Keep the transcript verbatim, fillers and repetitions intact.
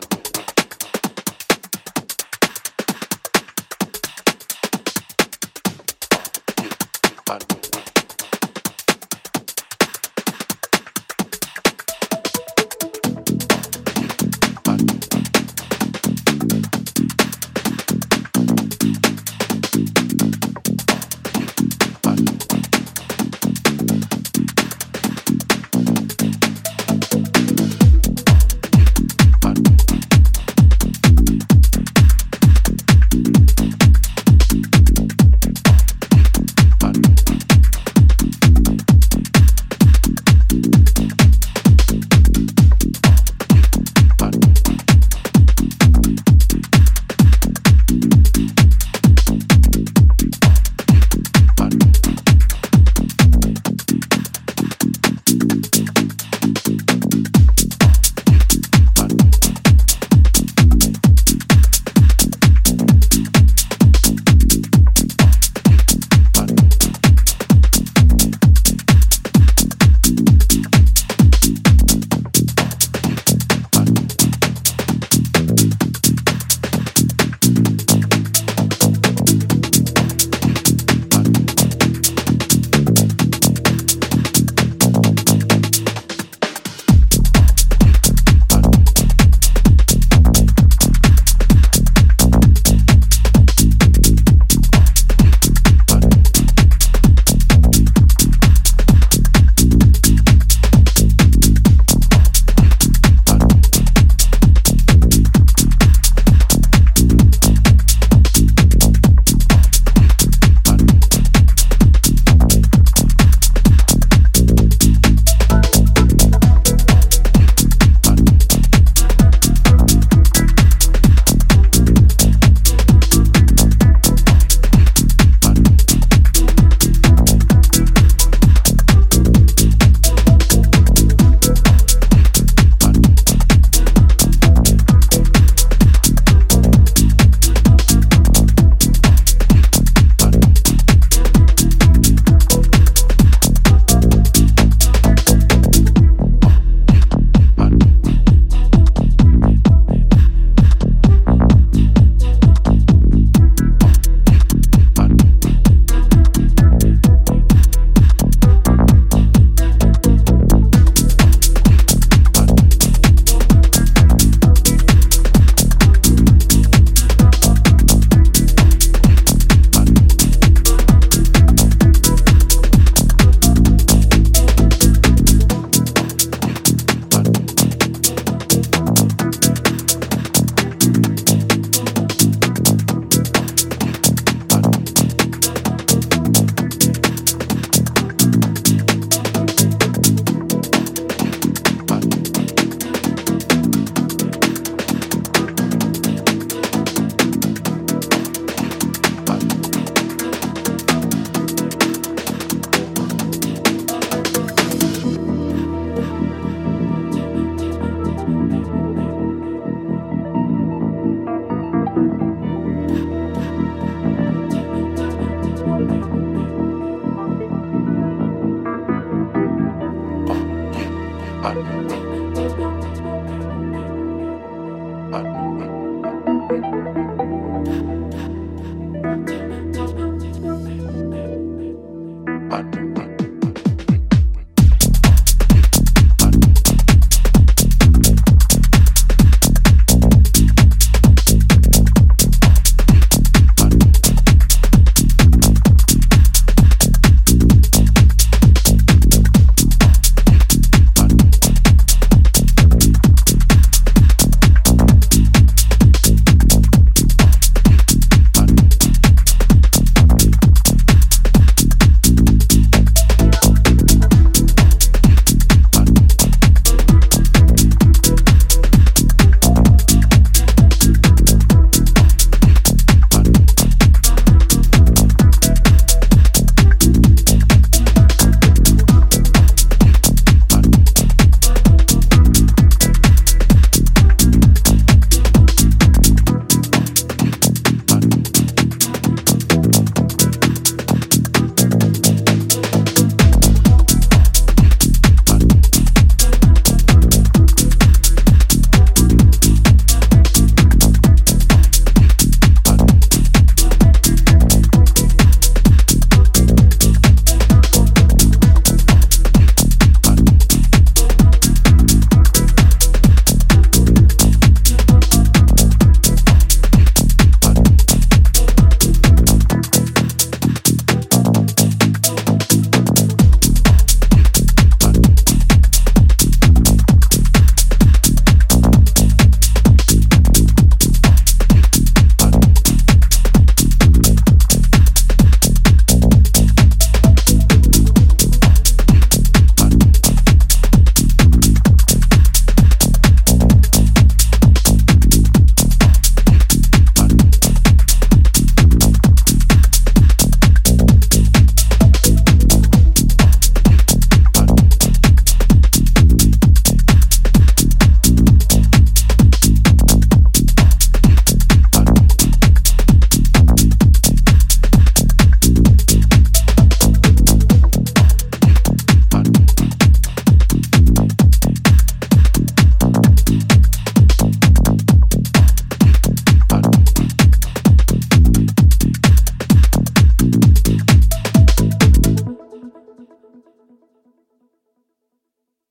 fun.